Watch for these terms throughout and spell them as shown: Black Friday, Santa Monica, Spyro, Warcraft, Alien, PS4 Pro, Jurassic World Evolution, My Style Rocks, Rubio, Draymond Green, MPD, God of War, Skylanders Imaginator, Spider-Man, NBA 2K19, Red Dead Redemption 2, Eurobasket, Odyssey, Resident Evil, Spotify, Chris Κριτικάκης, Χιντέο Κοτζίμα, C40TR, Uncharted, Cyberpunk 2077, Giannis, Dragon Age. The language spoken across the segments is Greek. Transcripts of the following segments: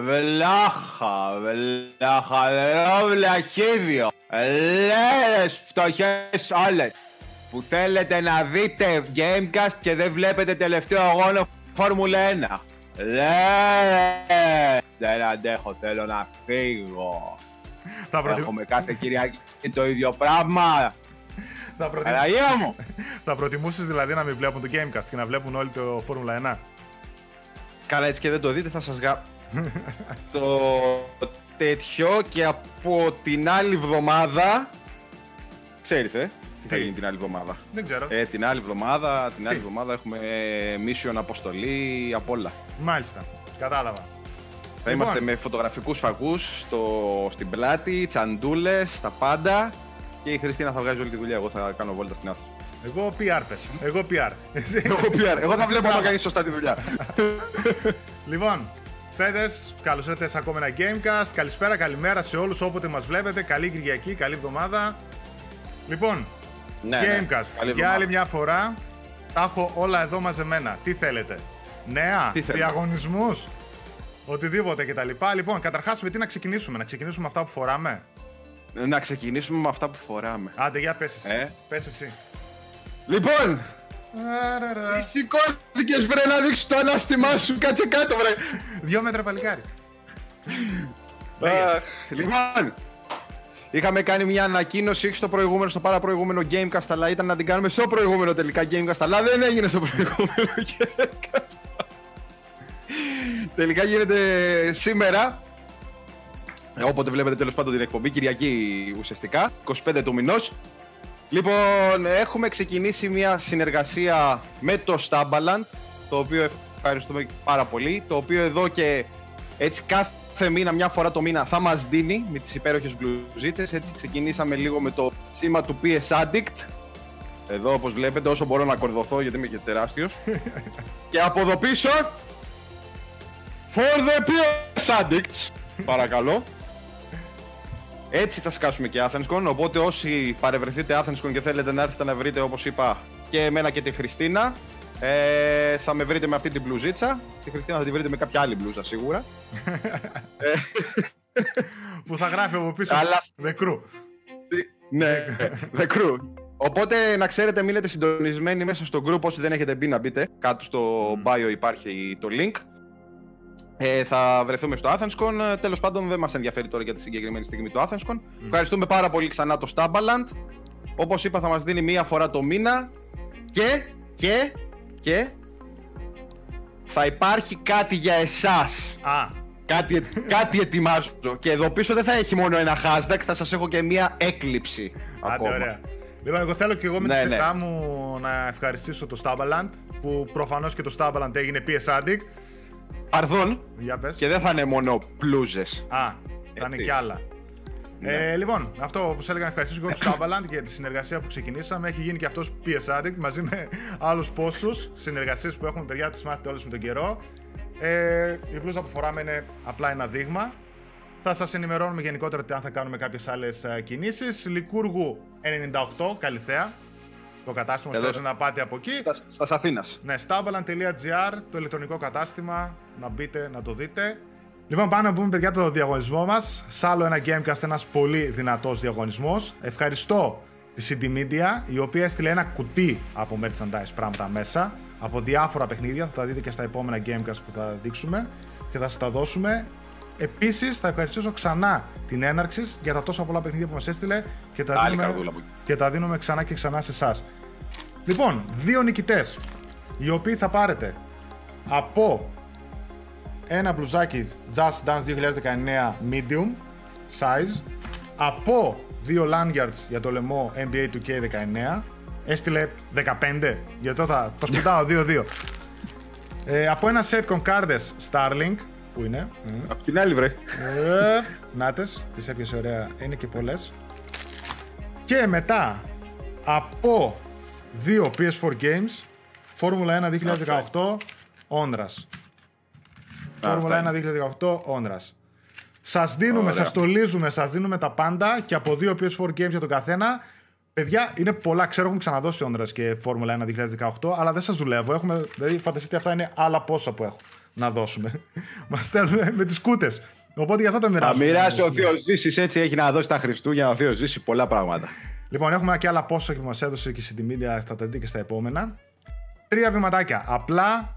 Βλάχα βλαχίδιο. Ελέρες φτωχές όλες που θέλετε να δείτε Gamecast και δεν βλέπετε τελευταίο αγώνα Φόρμουλα 1. Λε, δεν αντέχω, θέλω να φύγω. Έχουμε κάθε Κυριακή το ίδιο πράγμα. Θα προτιμούσες δηλαδή να μην βλέπουν το Gamecast και να βλέπουν όλοι το Φόρμουλα 1? Καλά, έτσι και δεν το δείτε, θα σας γα... το τέτοιο. Και από την άλλη εβδομάδα, ξέρεις τι θα γίνει την άλλη εβδομάδα? Δεν ξέρω. Την άλλη εβδομάδα έχουμε mission, αποστολή, απ' όλα. Μάλιστα, κατάλαβα. Θα είμαστε με φωτογραφικούς φακούς στην πλάτη, τσαντούλες, τα πάντα. Και η Χριστίνα θα βγάζει όλη τη δουλειά, εγώ θα κάνω βόλτα στην Άθος. Εγώ PR πες, εγώ PR. Εγώ θα βλέπω να κάνεις σωστά τη δουλειά. Λοιπόν, παιδες, καλώς ήρθατε σε ακόμα ένα Gamecast. Καλησπέρα, καλημέρα σε όλους όποτε μας βλέπετε. Καλή Κυριακή, καλή εβδομάδα. Λοιπόν, Gamecast, για άλλη μια φορά τα έχω όλα εδώ μαζεμένα. Τι θέλετε, νέα, διαγωνισμούς, οτιδήποτε κτλ. Λοιπόν, καταρχάς με τι να ξεκινήσουμε? Να ξεκινήσουμε αυτά που φοράμε. Να ξεκινήσουμε με αυτά που φοράμε. Άντε, για πες εσύ. Πες εσύ. Λοιπόν! Σηκώθηκες βρε να δείξεις το ανάστημά σου, κάτσε κάτω βρε! 2 μέτρα παλικάρι. Λοιπόν, είχαμε κάνει μια ανακοίνωση στο προηγούμενο, στο παραπροηγούμενο Gamecast, αλλά ήταν να την κάνουμε στο προηγούμενο τελικά Gamecast, αλλά δεν έγινε στο προηγούμενο Gamecast. Τελικά γίνεται σήμερα. Όποτε βλέπετε τέλος πάντων την εκπομπή, Κυριακή ουσιαστικά, 25 του μηνός. Λοιπόν, έχουμε ξεκινήσει μια συνεργασία με το Stabbaland, το οποίο ευχαριστούμε πάρα πολύ, το οποίο εδώ και έτσι κάθε μήνα, μια φορά το μήνα, θα μας δίνει με τις υπέροχες μπλουζίτες. Έτσι ξεκινήσαμε λίγο με το σήμα του PS Addict. Εδώ όπως βλέπετε, όσο μπορώ να κορδωθώ γιατί είμαι και τεράστιος. Και από εδώ πίσω, for the PS Addicts, παρακαλώ. Έτσι θα σκάσουμε και AthensCon, οπότε όσοι παρευρεθείτε AthensCon και θέλετε να έρθετε να βρείτε, όπως είπα, και εμένα και τη Χριστίνα, θα με βρείτε με αυτή την μπλουζίτσα. Τη Χριστίνα θα τη βρείτε με κάποια άλλη μπλούζα σίγουρα. Που θα γράφει από πίσω The Crew. Ναι, The Crew. Οπότε να ξέρετε, μείνετε συντονισμένοι μέσα στο group, όσοι δεν έχετε μπει να μπείτε. Κάτω στο bio υπάρχει το link. Θα βρεθούμε στο AthensCon. Τέλος πάντων, δεν μας ενδιαφέρει τώρα για τη συγκεκριμένη στιγμή το AthensCon. Ευχαριστούμε πάρα πολύ ξανά το Stabbaland. Όπως είπα, θα μας δίνει μία φορά το μήνα. Και θα υπάρχει κάτι για εσάς. Κάτι ετοιμάζω. Και εδώ πίσω δεν θα έχει μόνο ένα hashtag, θα σας έχω και μία έκλειψη ακόμα. Ωραία. Λοιπόν, εγώ θέλω και εγώ με τη σειρά μου να ευχαριστήσω το Stabbaland, που προφανώς και το Stabbaland έγινε PS Addict. Παρδόν, και δεν θα είναι μόνο πλούζες. Θα είναι και άλλα. Λοιπόν, αυτό όπως έλεγα, να ευχαριστήσω εγώ του Stabbaland για τη συνεργασία που ξεκινήσαμε. Έχει γίνει και αυτός PS Addict μαζί με άλλους πόσους συνεργασίες που έχουμε, παιδιά, τις μάθετε όλες με τον καιρό. Η πλούζα που φοράμε είναι απλά ένα δείγμα. Θα σας ενημερώνουμε γενικότερα ότι αν θα κάνουμε κάποιες άλλες κινήσεις. Λικούργου 98, Καλυθέα. Το κατάστημα θέλετε να πάτε από εκεί. Στας Αθήνας. Ναι, stabbaland.gr, το ηλεκτρονικό κατάστημα. Να μπείτε, να το δείτε. Λοιπόν, πάμε να πούμε, παιδιά, το διαγωνισμό μας. Σ' άλλο ένα Gamecast, ένας πολύ δυνατός διαγωνισμός. Ευχαριστώ τη CD Media, η οποία έστειλε ένα κουτί από merchandise πράγματα μέσα. Από διάφορα παιχνίδια. Θα τα δείτε και στα επόμενα Gamecast που θα δείξουμε και θα σας τα δώσουμε. Επίσης, θα ευχαριστήσω ξανά την έναρξη για τα τόσα πολλά παιχνίδια που μας έστειλε και τα δίνουμε ξανά και ξανά σε εσάς. Λοιπόν, 2 νικητές, οι οποίοι θα πάρετε από ένα μπλουζάκι Just Dance 2019 Medium Size, από 2 lanyards για το λαιμό NBA 2K19, έστειλε 15, γιατί τώρα το σκουτάω 2-2. Από ένα set con κάρτες Starlink, που είναι. Απ' την άλλη, βρε. Νάτες, τις έπιασε ωραία, είναι και πολλές. Και μετά, από 2 PS4 Games, Φόρμουλα 1 2018, Όνδρας. Φόρμουλα 1 2018, Όνδρας. Σας δίνουμε, σας στολίζουμε, σας δίνουμε τα πάντα και από 2 PS4 Games για τον καθένα. Παιδιά, είναι πολλά, ξέρω, έχουμε ξαναδώσει Όνδρας και Φόρμουλα 1 2018, αλλά δεν σας δουλεύω. Δηλαδή, φανταστείτε, αυτά είναι άλλα πόσα που έχω. να δώσουμε. Μας στέλνουν με τις κούτες. Οπότε για αυτό το μοιράζουμε. Θα μοιράσει ο Θεός Ζήσης, έτσι έχει να δώσει τα Χριστούγεννα ο Θεός Ζήσης πολλά πράγματα. Λοιπόν, έχουμε και άλλα πόσα που μας έδωσε και στην Media, θα τα δείτε και στα επόμενα. Τρία βηματάκια. Απλά,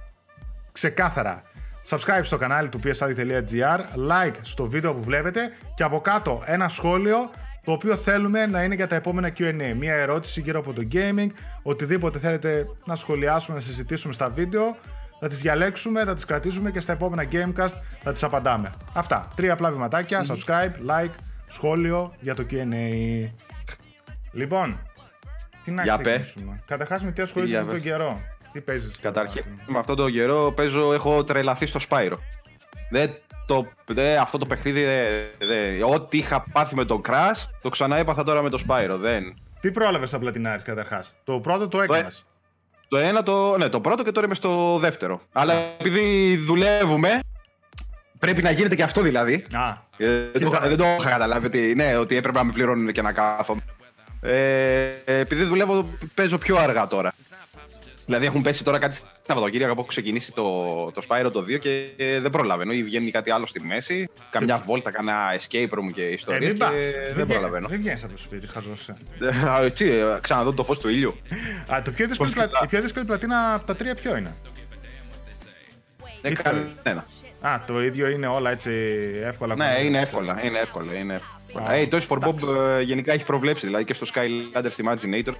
ξεκάθαρα. Subscribe στο κανάλι του psaddict.gr, like στο βίντεο που βλέπετε και από κάτω ένα σχόλιο το οποίο θέλουμε να είναι για τα επόμενα Q&A. Μία ερώτηση γύρω από το gaming, οτιδήποτε θέλετε να σχολιάσουμε, να συζητήσουμε στα βίντεο, θα τις διαλέξουμε, θα τις κρατήσουμε και στα επόμενα Gamecast θα τις απαντάμε. Αυτά, τρία απλά βηματάκια, subscribe, like, σχόλιο για το Q&A. Λοιπόν, τι να ξεκινήσουμε. Καταρχάς με τι ασχολείσαι με τον καιρό. Τι παίζεις? Καταρχήν με αυτόν τον καιρό παίζω, έχω τρελαθεί στο Spyro. Αυτό το παιχνίδι, ό,τι είχα πάθει με τον Crash, το ξανά έπαθα τώρα με το Spyro. Τι πρόλαβες να πλατινάρεις καταρχάς? Το πρώτο το έκανας. Το πρώτο και τώρα είμαι στο δεύτερο. Αλλά επειδή δουλεύουμε, πρέπει να γίνεται και αυτό δηλαδή. Δεν το είχα καταλάβει, ναι, ότι έπρεπε να με πληρώνουν και να κάθομαι. Επειδή δουλεύω, παίζω πιο αργά τώρα. Δηλαδή έχουν πέσει τώρα κάτι στα Σαββατοκύριακα που έχω ξεκινήσει το Spyro το 2 και δεν προλαβαίνω. Ή βγαίνει κάτι άλλο στη μέση, καμιά βόλτα, κάνα escape room και ιστορίες και δεν προλαβαίνω. Δεν βγαίνεις από το σπίτι, χαζόσαι. Τι, ξαναδώ το φως του ήλιου. Η πιο δύσκολη πλατίνα από τα τρία ποιο είναι? Δεν κάνει ένα. Α, το ίδιο είναι όλα έτσι εύκολα. Ναι, είναι εύκολα, είναι εύκολα. Η Toys for Bob γενικά έχει προβλέψει, δηλαδή και στο Skylanders Imaginator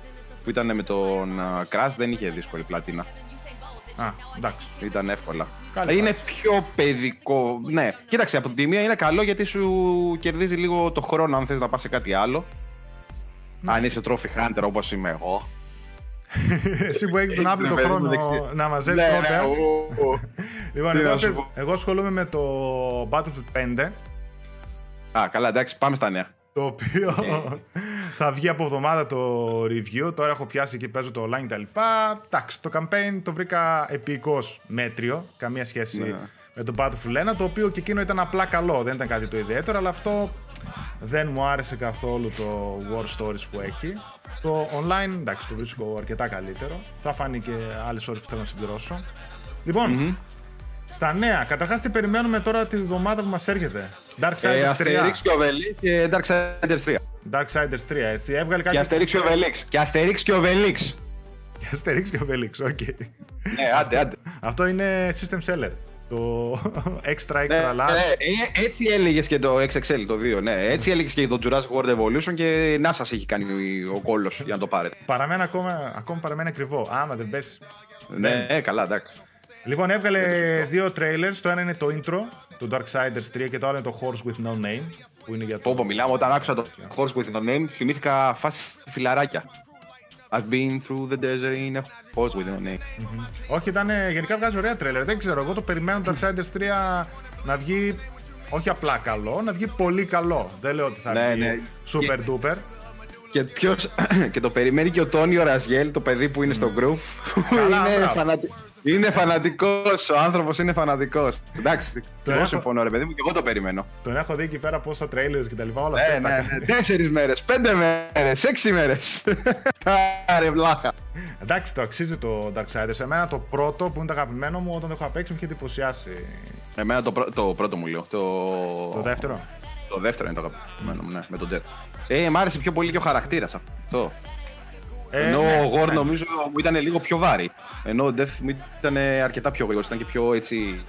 που ήταν με τον Crash δεν είχε δύσκολη πλατίνα. Α, εντάξει. Ήταν εύκολα. Καλή είναι φάση. Πιο παιδικό, ναι. Κοίταξε, από τη μία είναι καλό γιατί σου κερδίζει λίγο το χρόνο αν θες να πας σε κάτι άλλο. Ναι. Αν είσαι trophy hunter όπως είμαι εγώ. Εσύ που έχεις τον άπλητο χρόνο να μαζεύεις τότε. Λοιπόν, εγώ ασχολούμαι με το Battlefield 5. Α, καλά, εντάξει, πάμε στα νέα. Το οποίο θα βγει από εβδομάδα το review. Τώρα έχω πιάσει και παίζω το online κτλ. Εντάξει, το campaign το βρήκα επικώς μέτριο. Καμία σχέση με τον Battlefield 1. Το οποίο και εκείνο ήταν απλά καλό. Δεν ήταν κάτι το ιδιαίτερο. Αλλά αυτό δεν μου άρεσε καθόλου το War Stories που έχει. Το online, εντάξει, το βρίσκω αρκετά καλύτερο. Θα φάνει και άλλες ώρες που θέλω να συμπληρώσω. Λοιπόν, στα νέα, καταρχάς τι περιμένουμε τώρα τη βδομάδα που μας έρχεται? Darksiders 3. Astérix και ο Βελίξ και Darksiders 3. Darksiders 3, έτσι. Έβγαλε κάτι. Και Astérix και ο Βελίξ. Και Astérix και ο Βελίξ, οκ. Ναι, άντε. Αυτό είναι system seller. Το extra large. Έτσι έλεγες και το XXL το 2, ναι. Έτσι έλεγες και το Jurassic World Evolution και να σας έχει κάνει ο κόλλος για να το πάρετε. Παραμένει ακόμα ακριβό. Άμα δεν πέσει. Ναι, καλά, εντάξει. Λοιπόν, έβγαλε δύο trailers. Το ένα είναι το intro, το Darksiders 3, και το άλλο είναι το Horse With No Name. Που είναι για το... Πόπο, μιλάμε, όταν άκουσα το Horse With No Name, θυμήθηκα φάση φιλαράκια. I've been through the desert in a horse with no name. Όχι, ήταν, γενικά βγάζει ωραία trailer. Δεν ξέρω, εγώ το περιμένω το Darksiders 3 να βγει όχι απλά καλό, να βγει πολύ καλό. Δεν λέω ότι θα βγει super duper. Και το περιμένει και ο Τόνιο Ραζιέλ, το παιδί που είναι στο group. Είναι φανατικός, ο άνθρωπος είναι φανατικός. Εντάξει, εγώ συμφωνώ ρε παιδί μου και εγώ το περιμένω. Τον έχω δει εκεί πέρα πόσα trailers και τα λοιπά, όλα αυτά. Ναι, 4 μέρες, 5 μέρες, 6 μέρες. Άρε βλάχα. Εντάξει, το αξίζει το Darksiders. Εμένα το πρώτο που είναι το αγαπημένο μου, όταν το έχω παίξει, μου είχε εντυπωσιάσει. Εμένα το πρώτο μου λέω. Το δεύτερο. Το δεύτερο είναι το αγαπημένο μου, ναι, με τον Death. Μ' άρεσε πιο πολύ και ο χαρακτήρας αυτό. Ενώ ο Γορ νομίζω μου ήταν λίγο πιο βάρη. Ενώ ο Death μου ήταν αρκετά πιο γρήγορος, ήταν και πιο έτσι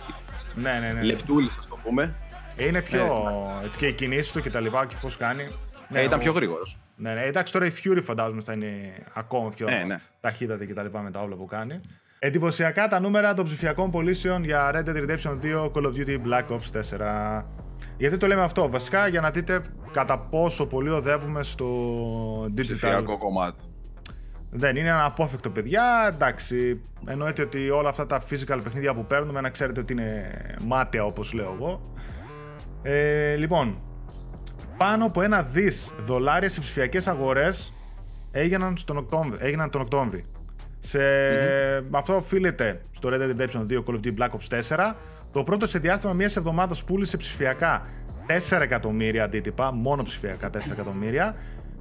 λεπτούλης, ας το πούμε. Είναι πιο έτσι και οι κινήσεις του και τα λοιπά και πώς κάνει. Ναι, ήταν πιο γρήγορος. Ναι, εντάξει, τώρα η Fury φαντάζομαι θα είναι ακόμα πιο ταχύτατη και τα λοιπά με τα όπλα που κάνει. Εντυπωσιακά τα νούμερα των ψηφιακών πωλήσεων για Red Dead Redemption 2, Call of Duty Black Ops 4. Γιατί το λέμε αυτό? Βασικά για να δείτε κατά πόσο πολύ οδεύουμε στο digital κομμάτι. Δεν είναι ένα απόφευκτο, παιδιά, εντάξει, εννοείται ότι όλα αυτά τα physical παιχνίδια που παίρνουμε να ξέρετε ότι είναι μάταια, όπως λέω εγώ. Λοιπόν, πάνω από $1 δισεκατομμύριο σε ψηφιακές αγορές έγιναν τον Οκτώβρη. Αυτό οφείλεται στο Red Dead Redemption 2, Call of Duty Black Ops 4. Το πρώτο σε διάστημα μιας εβδομάδας πούλησε ψηφιακά 4 εκατομμύρια αντίτυπα, μόνο ψηφιακά 4 εκατομμύρια.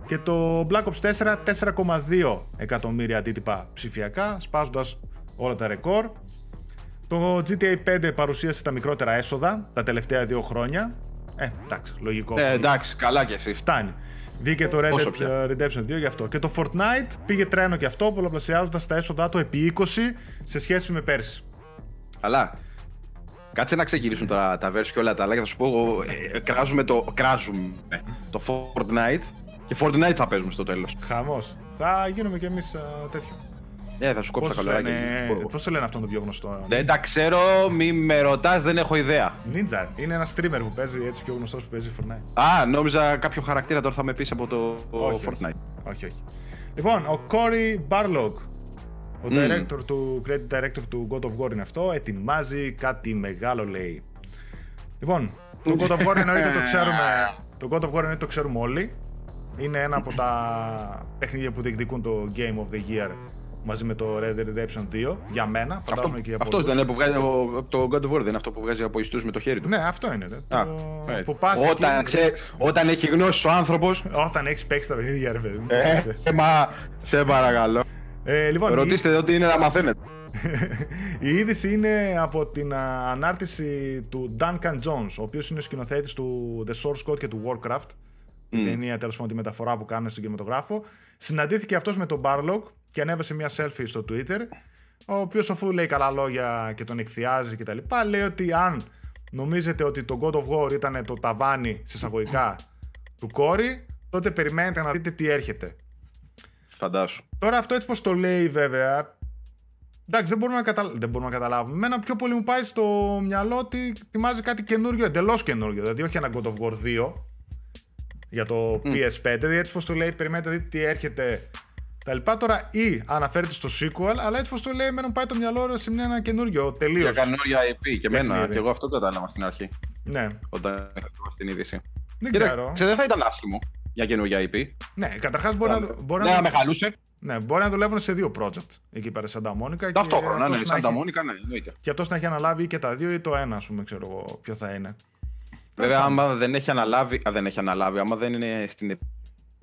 Και το Black Ops 4, 4,2 εκατομμύρια αντίτυπα ψηφιακά, σπάζοντας όλα τα ρεκόρ. Το GTA 5 παρουσίασε τα μικρότερα έσοδα τα τελευταία 2 χρόνια. Εντάξει, λογικό. Εντάξει, καλά και εσύ. Φτάνει. Βγήκε το Red Dead Redemption 2 γι' αυτό. Και το Fortnite πήγε τρένο κι αυτό, πολλαπλασιάζοντας τα έσοδά του επί 20 σε σχέση με πέρσι. Αλλά κάτσε να ξεκινήσουν τα verse και όλα τα άλλα. Και θα σου πω, εγώ κράζουμε το Fortnite και Fortnite θα παίζουμε στο τέλος. Χαμός. Θα γίνουμε κι εμείς τέτοιο. Θα σου κόψω τα καλωράκια. Πώς το λένε αυτόν τον πιο γνωστό? Δεν τα ξέρω, μη με ρωτάς, δεν έχω ιδέα. Νίντζα, είναι ένα streamer που παίζει έτσι, πιο γνωστός που παίζει Fortnite. Α, νόμιζα κάποιο χαρακτήρα τώρα θα με πεις από το Fortnite. Όχι. Λοιπόν, ο Cory Barlog, ο director του, creative director του God of War είναι αυτό, ετοιμάζει κάτι μεγάλο, λέει. Λοιπόν, το God of War εννοείται το ξέρουμε όλοι. Είναι ένα από τα παιχνίδια που διεκδικούν το Game of the Year μαζί με το Red Dead Redemption 2, για μένα, φαντάζομαι και για πολλούς. Αυτό ήταν που βγάζει το God of War, δεν είναι αυτό που βγάζει από ιστούς με το χέρι του? Ναι, αυτό είναι. Όταν έχει γνώσει ο άνθρωπος. Όταν έχει παίξει τα παιχνίδια, ρε παιδί μου. Σε παρακαλώ. Λοιπόν, ρωτήστε ότι είναι να μαθαίνετε. Η είδηση είναι από την ανάρτηση του Duncan Jones, ο οποίος είναι ο σκηνοθέτης του The Source Code και του Warcraft, την ταινία, τέλος πάντων, τη μεταφορά που κάνουν στον κινηματογράφο. Συναντήθηκε αυτός με τον Barlog και ανέβασε μια selfie στο Twitter, ο οποίος, αφού λέει καλά λόγια και τον εκθιάζει και τα λοιπά, λέει ότι αν νομίζετε ότι το God of War ήταν το ταβάνι, σε εισαγωγικά, του Cory, τότε περιμένετε να δείτε τι έρχεται. Φαντάσου. Τώρα αυτό έτσι πως το λέει, βέβαια, εντάξει, δεν μπορούμε να καταλάβουμε. Εμένα πιο πολύ μου πάει στο μυαλό ότι ετοιμάζει κάτι καινούριο, εντελώς καινούριο. Δηλαδή όχι ένα God of War 2 για το PS5, έτσι πως το λέει, περιμένετε να δείτε τι έρχεται, τα λοιπά. Τώρα ή αναφέρεται στο sequel, αλλά έτσι πως το λέει, εμένα μου πάει το μυαλό σε ένα καινούριο τελείως. Για καινούργια EP και εμένα, και εγώ αυτό κατάλαβα στην αρχή. Ναι. Όταν κατάλαβα στην είδηση. Δεν ξέρω. Δεν θα ήταν άσχημο για καινούργια EP. Ναι, καταρχάς μπορεί να μεγαλούσε. Ναι, μπορεί να δουλεύουν σε 2 project εκεί πέρα, Santa Monica. Ταυτόχρονα, ναι, Santa Monica, ναι, εννοείται. Και αυτός να έχει αναλάβει και τα 2 ή το 1, ας πούμε, ξέρω εγώ ποιο θα είναι. Βέβαια, άμα δεν έχει αναλάβει, άμα δεν είναι στην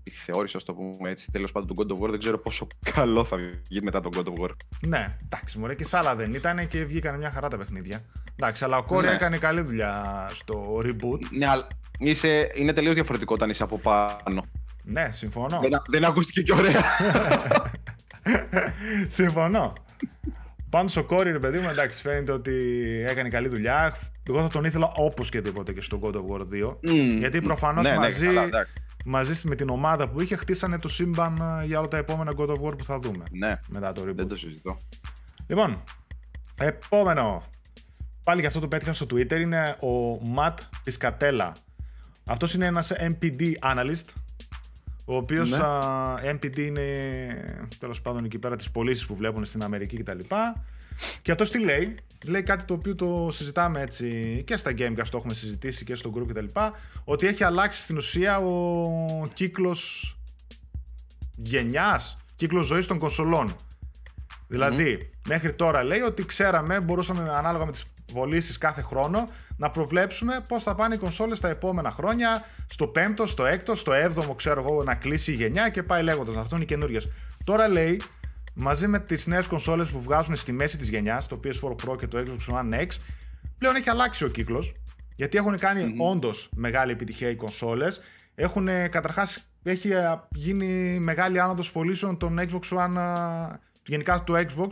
επιθεώρηση, ας το πούμε έτσι, τέλος πάντων, του God of War, δεν ξέρω πόσο καλό θα βγει μετά τον God of War. Ναι, εντάξει, μωρέ, και σ' άλλα δεν ήταν και βγήκαν μια χαρά τα παιχνίδια. Εντάξει, αλλά ο Cory έκανε καλή δουλειά στο reboot. Ναι, αλλά είναι τελείως διαφορετικό όταν είσαι από πάνω. Ναι, συμφωνώ. Δεν ακούστηκε και ωραία. Συμφωνώ. Πάντως ο Cory, ρε παιδί μου, εντάξει, φαίνεται ότι έκανε καλή δουλειά. Εγώ θα τον ήθελα όπως και τίποτε και στο God of War 2. Γιατί προφανώς μαζί με την ομάδα που είχε, χτίσανε το σύμπαν για όλα τα επόμενα God of War που θα δούμε. Ναι, μετά το reboot. Δεν το συζητώ. Λοιπόν, επόμενο. Πάλι γι' αυτό το πέτυχα στο Twitter. Είναι ο Matt Piscatella. Αυτός είναι ένας MPD analyst, ο οποίος MPD είναι, τέλος πάντων, εκεί πέρα τις πωλήσεις που βλέπουν στην Αμερική κτλ. Και αυτός τι λέει? Λέει κάτι το οποίο το συζητάμε έτσι και στα Gamecast, το έχουμε συζητήσει και στο group κτλ. Ότι έχει αλλάξει στην ουσία ο κύκλος γενιάς, κύκλος ζωής των κονσολών. Δηλαδή, μέχρι τώρα λέει ότι ξέραμε, μπορούσαμε ανάλογα με τις πωλήσεις κάθε χρόνο να προβλέψουμε πώς θα πάνε οι κονσόλες τα επόμενα χρόνια, στο 5ο, στο 6ο, στο 7ο, ξέρω εγώ, να κλείσει η γενιά και πάει λέγοντας, να έρθουν οι καινούργιες. Τώρα λέει, μαζί με τις νέες κονσόλες που βγάζουν στη μέση της γενιάς, το PS4 Pro και το Xbox One X, πλέον έχει αλλάξει ο κύκλος, γιατί έχουν κάνει όντως μεγάλη επιτυχία οι κονσόλες. Έχουν, καταρχάς, έχει γίνει μεγάλη άνοδος πωλήσεων των Xbox One, γενικά του Xbox,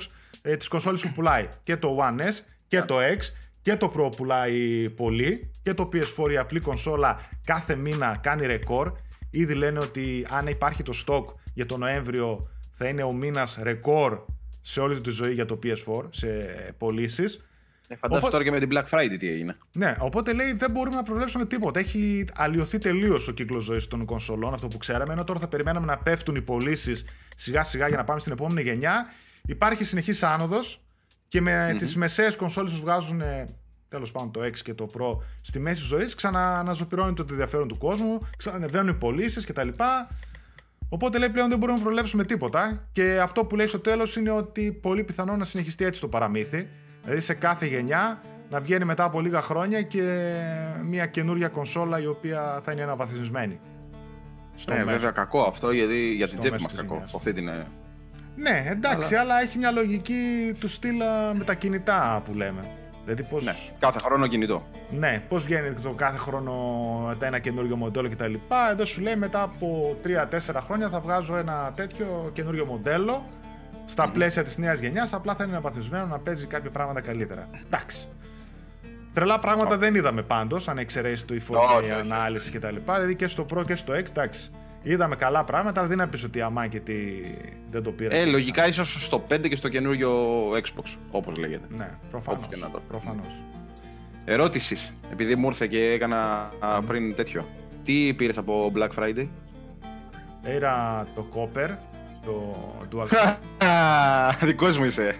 τις κονσόλες που πουλάει, και το One S και το X και το Pro πουλάει πολύ, και το PS4, η απλή κονσόλα, κάθε μήνα κάνει ρεκόρ. Ήδη λένε ότι αν υπάρχει το stock για τον Νοέμβριο, θα είναι ο μήνας ρεκόρ σε όλη τη ζωή για το PS4 σε πωλήσεις. Φαντάζομαι τώρα και με την Black Friday τι έγινε. Ναι, οπότε λέει δεν μπορούμε να προβλέψουμε τίποτα. Έχει αλλοιωθεί τελείως ο κύκλος ζωής των κονσολών, αυτό που ξέραμε. Ενώ τώρα θα περιμέναμε να πέφτουν οι πωλήσεις σιγά σιγά για να πάμε στην επόμενη γενιά. Υπάρχει συνεχής άνοδος και με τις μεσαίες κονσόλες που βγάζουν, τέλος πάντων, το X και το Pro στη μέση της ζωής, ξανααναζωπηρώνει το ενδιαφέρον του κόσμου, ξανανεβαίνουν οι πωλήσεις κτλ. Οπότε λέει πλέον δεν μπορούμε να προβλέψουμε τίποτα, και αυτό που λέει στο τέλος είναι ότι πολύ πιθανό να συνεχιστεί έτσι το παραμύθι. Δηλαδή σε κάθε γενιά να βγαίνει μετά από λίγα χρόνια και μια καινούρια κονσόλα η οποία θα είναι αναβαθμισμένη. Βέβαια κακό αυτό για την τσέπη μας, κακό. Αυτή την Ναι, εντάξει, αλλά έχει μια λογική του στήλα με τα κινητά που λέμε. Δηλαδή πώς... Ναι, κάθε χρόνο κινητό. Ναι, πώς βγαίνει το κάθε χρόνο ένα καινούριο μοντέλο κτλ. Εδώ σου λέει μετά από 3-4 χρόνια θα βγάζω ένα τέτοιο καινούριο μοντέλο στα πλαίσια της νέας γενιάς, απλά θα είναι αναβαθμισμένο να παίζει κάποια πράγματα καλύτερα. Εντάξει. Τρελά πράγματα δεν είδαμε πάντως, αν εξαιρέσει το e-phone, η ανάλυση κτλ. Δηλαδή και στο Pro και στο X, εντάξει. Είδαμε καλά πράγματα, αλλά δεν να πεις ότι αμά και τι δεν το πήραμε. Λογικά ίσως στο 5 και στο καινούριο Xbox, όπως λέγεται. Ναι, προφανώς. Όπως και να το. Προφανώς. Ερώτησης, επειδή μου ήρθε και έκανα πριν τέτοιο. Τι πήρες από Black Friday? Πήρα το Copper, το DualShock. Δικός μου είσαι.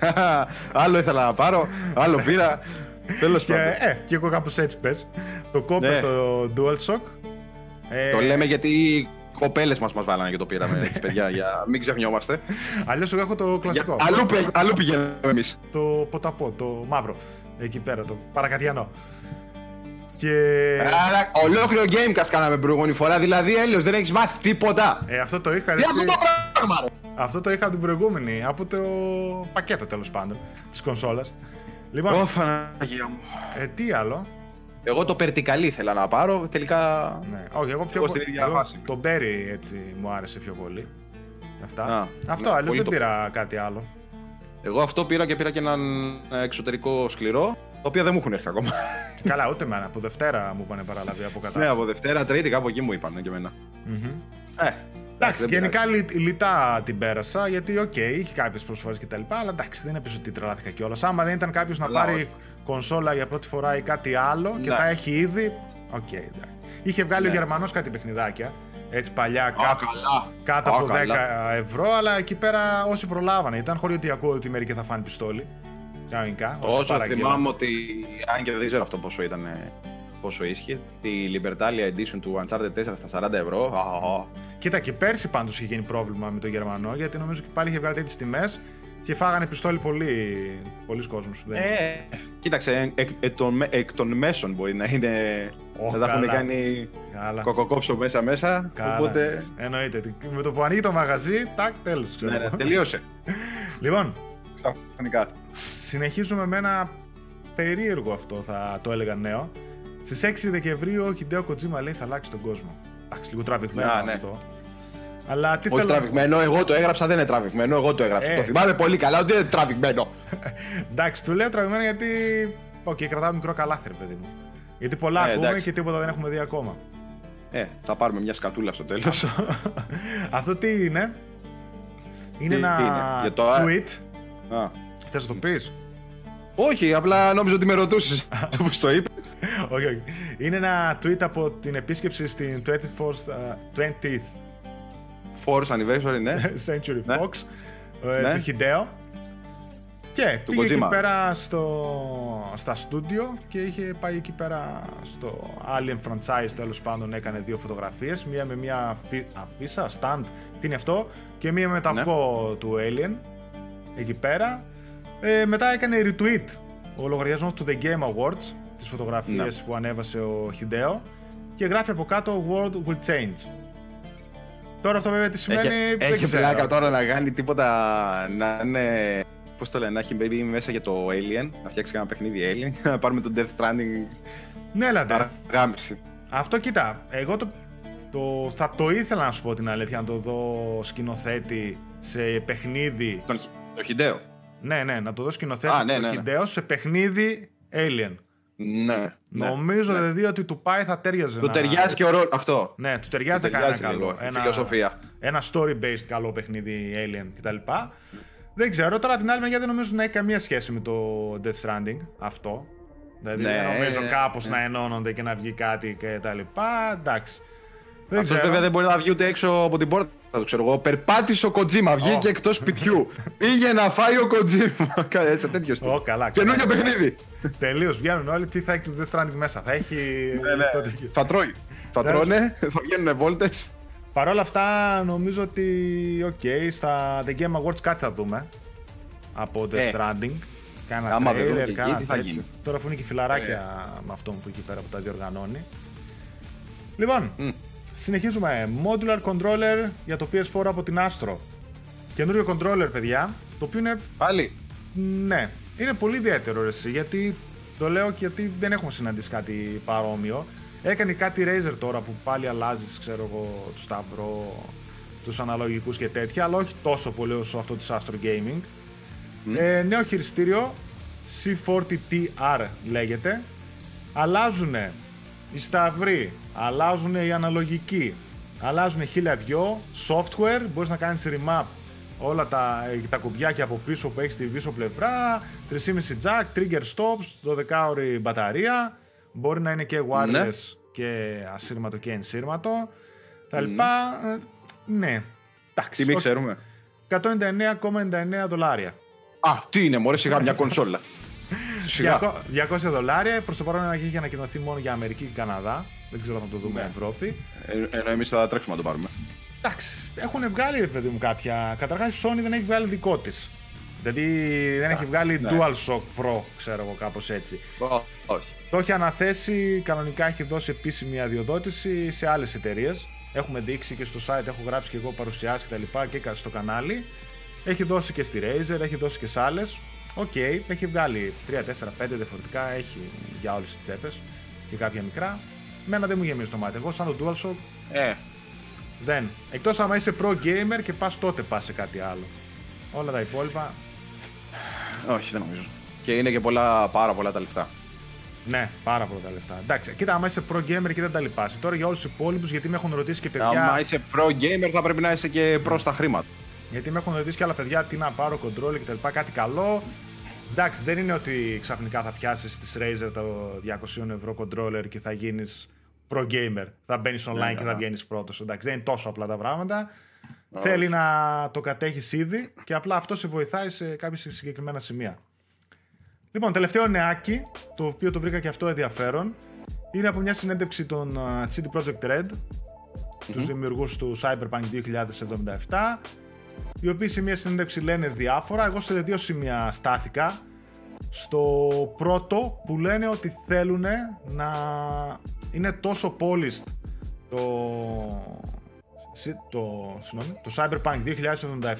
Άλλο ήθελα να πάρω, άλλο πήρα. Τέλος πάντων. Και εγώ κάπως έτσι πες. Το Copper, το DualShock. Το λέμε γιατί... Κοπέλες μας βάλανε και το πήραμε, έτσι παιδιά, για μην ξεχνιόμαστε. Αλλιώς εγώ έχω το κλασικό. Αλλού πηγαίνουμε εμείς. Το ποταπό, το μαύρο, εκεί πέρα, το παρακατιανό. Και... Ολόκληρο Gamecast κάναμε προηγούμενη φορά, δηλαδή έλεος, δεν έχεις μάθει τίποτα. Αυτό το είχα... Τι αυτό το πράγμα, ρε. Αυτό το είχα την προηγούμενη, από το πακέτο τέλος πάντων, της κονσόλας. Λοιπόν, τι άλλο. Εγώ το περτικαλί ήθελα να πάρω, τελικά. Ναι, όχι, εγώ τον Μπέρι έτσι μου άρεσε πιο πολύ. Αυτά. Αυτό, ναι, αλλιώς δεν πήρα κάτι άλλο. Εγώ αυτό πήρα και έναν εξωτερικό σκληρό, τα οποία δεν μου έχουν έρθει ακόμα. Καλά, ούτε εμένα. Από Δευτέρα μου είπανε παραλαβή από κατάσταση. Ναι, από Δευτέρα, Τρίτη, κάπου εκεί μου είπανε και εμένα. Εντάξει, γενικά λιτά την πέρασα, γιατί είχε κάποιες προσφορές κτλ. Αλλά εντάξει, δεν έπαιζε ότι τρελάθηκα κιόλας. Άμα δεν ήταν κάποιος να πάρει κονσόλα για πρώτη φορά ή κάτι άλλο και τα έχει ήδη. Είχε βγάλει ο Γερμανός κάτι παιχνιδάκια. Έτσι παλιά, κάτω από 10 ευρώ, αλλά εκεί πέρα όσοι προλάβανε. Ήταν χωρίς ότι ακούω ότι μερικοί θα φάνε πιστόλι. Κανονικά. Όσο θυμάμαι ότι. Αν και δεν ξέρω αυτό πόσο ήταν. Πόσο ίσχυε, τη Libertalia Edition του Uncharted 4 στα 40 ευρώ. Κοίτα, και πέρσι πάντως είχε γίνει πρόβλημα με τον Γερμανό, γιατί νομίζω και πάλι είχε βγάλει τέτοιες τιμές και φάγανε πιστόλι πολλοί κόσμος. Κοίταξε, εκ των μέσων μπορεί να είναι. Θα τα έχουν κάνει κοκοκόψο μέσα-μέσα. Οπότε. Εννοείται. Με το που ανοίγει το μαγαζί, τάκ, τέλος. Ναι, τελείωσε. Λοιπόν, συνεχίζουμε με ένα περίεργο αυτό, θα το έλεγα νέο. Στις 6 Δεκεμβρίου ο Χιντέο Κοτζίμα λέει θα αλλάξει τον κόσμο. Εντάξει, λίγο τραβηγμένο αυτό. Αλλά τι θέλω... τραβηγμένο, εγώ το έγραψα, δεν είναι τραβηγμένο, εγώ το έγραψα. Το θυμάμαι πολύ καλά, ότι είναι τραβηγμένο. Εντάξει, του λέω τραβηγμένο γιατί. Οκ, κρατάμε μικρό καλάθι, ρε παιδί μου. Γιατί πολλά ακούμε και τίποτα δεν έχουμε δει ακόμα. Θα πάρουμε μια σκατούλα στο τέλος. Αυτό τι είναι? Είναι ένα tweet. Θες να το πεις? Όχι, απλά νόμιζα ότι με ρωτούσες όπως το είπες. Όχι, όχι. Είναι ένα tweet από την επίσκεψη στην 24th Anniversary, Century Fox του Hideo. Και του πήγε Kojima. Εκεί πέρα στα στούντιο και είχε πάει εκεί πέρα στο Alien franchise, τέλος πάντων έκανε 2 φωτογραφίες. Μία με μία αφίσα, stand, τι είναι αυτό, και μία με το αυγό του Alien εκεί πέρα. Μετά έκανε retweet ο λογαριασμός του The Game Awards, τις φωτογραφίες που ανέβασε ο Hideo, και γράφει από κάτω World will change. Τώρα αυτό βέβαια τι σημαίνει δεν έχει ξέρω. Έχει πλάκα τώρα να κάνει τίποτα, να είναι, πώς το λένε, να έχει baby μέσα για το Alien, να φτιάξει ένα παιχνίδι Alien, να πάρουμε το Death Stranding. Ναι, λαντα. Αυτό κοίτα, εγώ θα το ήθελα να σου πω την αλήθεια, να το δω σκηνοθέτη σε παιχνίδι. Το Hideo. Ναι, ναι, να το δω σκηνοθέτη Hideo σε παιχνίδι Alien. Ναι. Νομίζω δηλαδή ότι του πάει θα τέριαζε. Του ταιριάζει και ο ρόλος αυτό. Ναι, του ταιριάζει κανένα καλό. Φιλοσοφία. Ένα story-based καλό παιχνίδι Alien κτλ. Δεν ξέρω τώρα την άλλη μεριά, δεν νομίζω να έχει καμία σχέση με το Death Stranding αυτό. Δηλαδή δεν νομίζω κάπως να ενώνονται και να βγει κάτι κτλ. Εντάξει. Αυτό βέβαια δεν μπορεί να βγει ούτε έξω από την πόρτα. Το ξέρω εγώ. Περπάτησε ο Κοτζίμα, βγήκε εκτός σπιτιού. Πήγε να φάει ο Κοτζίμα. Κάτσε τέτοιο στυλ. Καινούργιο παιχνίδι. Τελείως βγαίνουν όλοι. Τι θα έχει το Death Stranding μέσα? Θα έχει. Θα τρώει. Θα τρώνε, θα βγαίνουν βόλτες. Παρ' όλα αυτά, νομίζω ότι στα The Game Awards κάτι θα δούμε από Death Stranding. Κάνα τρέιλερ, κάνα τέτοιο. Τώρα αφού είναι και φιλαράκια με αυτόν που εκεί πέρα που τα διοργανώνει. Λοιπόν. Συνεχίζουμε. Modular Controller για το PS4 από την Astro. καινούριο controller, παιδιά, το οποίο είναι... Πάλι. Ναι, είναι πολύ ιδιαίτερο, εσύ, γιατί το λέω και γιατί δεν έχουμε συναντήσει κάτι παρόμοιο. Έκανε κάτι Razer τώρα που πάλι αλλάζει, ξέρω εγώ, το σταυρό, τους αναλογικούς και τέτοια, αλλά όχι τόσο πολύ όσο αυτό της Astro Gaming. Mm. Νέο χειριστήριο, C40TR λέγεται. Αλλάζουν οι σταυροί, αλλάζουν οι αναλογικοί, αλλάζουν 1002, software, μπορείς να κάνεις remap όλα τα κουμπιάκια από πίσω που έχεις στη πίσω πλευρά, 3.5 jack, trigger stops, 12ωρη μπαταρία, μπορεί να είναι και wireless, ναι, και ασύρματο και ενσύρματο, τα λοιπά, ναι, εντάξει. Τι μη ξέρουμε. $199.99. Α, τι είναι μωρέ, σιγά μια κονσόλα. $200. Προς το παρόν έχει ανακοινωθεί μόνο για Αμερική και Καναδά. Δεν ξέρω αν το δούμε Ευρώπη. Ενώ εμείς θα τρέξουμε να το πάρουμε. Εντάξει, έχουν βγάλει ρε παιδί μου κάποια. Καταρχάς η Sony δεν έχει βγάλει δικό της. Δηλαδή δεν έχει βγάλει DualShock Pro, ξέρω εγώ, κάπως έτσι. Όχι. Το έχει αναθέσει, κανονικά έχει δώσει επίσημη αδειοδότηση σε άλλες εταιρείες. Έχουμε δείξει και στο site, έχω γράψει και εγώ παρουσιάσει και τα λοιπά και στο κανάλι. Έχει δώσει και στη Razer, έχει δώσει και σε άλλες. Οκ, έχει βγάλει 3, 4, 5 διαφορετικά, έχει για όλες τις τσέπες και κάποια μικρά. Μένα δεν μου γεμίζει το μάτι, εγώ σαν το DualShock δεν. Εκτός άμα είσαι pro gamer και πας, τότε πας σε κάτι άλλο. Όλα τα υπόλοιπα... Όχι, δεν νομίζω. Και είναι και πολλά, πάρα πολλά τα λεφτά. Ναι, πάρα πολλά τα λεφτά. Εντάξει, κοίτα, άμα είσαι pro gamer και δεν τα λυπάσαι. Τώρα για όλους τους υπόλοιπους, γιατί με έχουν ρωτήσει και παιδιά... Άμα είσαι pro gamer θα πρέπει να είσαι και pro στα χρήματα. Γιατί με έχουν ρωτήσει και άλλα παιδιά τι να πάρω, κοντρόλ και τα λοιπά, κάτι καλό. Εντάξει, δεν είναι ότι ξαφνικά θα πιάσεις τη Razer το €200 controller και θα γίνεις pro gamer. Θα μπαίνεις online και θα βγαίνεις πρώτος. Εντάξει, δεν είναι τόσο απλά τα πράγματα. Θέλει να το κατέχεις ήδη και απλά αυτό σε βοηθάει σε κάποια συγκεκριμένα σημεία. Λοιπόν, τελευταίο νεάκι, το οποίο το βρήκα και αυτό ενδιαφέρον, είναι από μια συνέντευξη των CD Projekt Red, τους δημιουργούς του Cyberpunk 2077, οι οποίοι σε μια συνέντευξη λένε διάφορα. Εγώ σε δύο σημεία στάθηκα. Στο πρώτο που λένε ότι θέλουν να είναι τόσο polished το Cyberpunk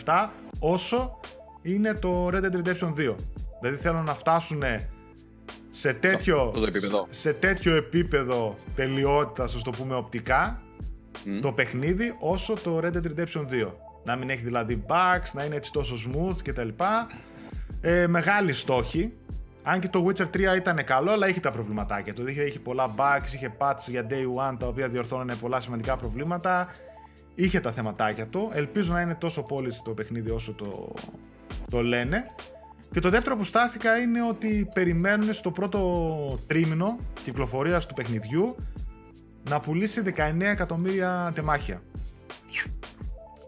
2077 όσο είναι το Red Dead Redemption 2. Δηλαδή θέλουν να φτάσουν σε τέτοιο επίπεδο τελειότητας, ας το πούμε οπτικά, το παιχνίδι όσο το Red Dead Redemption 2. Να μην έχει δηλαδή bugs, να είναι έτσι τόσο smooth κτλ. Μεγάλη στόχη. Αν και το Witcher 3 ήταν καλό, αλλά είχε τα προβληματάκια. Το είχε πολλά bugs, είχε patch για day one τα οποία διορθώνανε πολλά σημαντικά προβλήματα. Είχε τα θεματάκια του. Ελπίζω να είναι τόσο polished το παιχνίδι όσο το λένε. Και το δεύτερο που στάθηκα είναι ότι περιμένουν στο πρώτο τρίμηνο κυκλοφορίας του παιχνιδιού να πουλήσει 19 εκατομμύρια τεμάχια.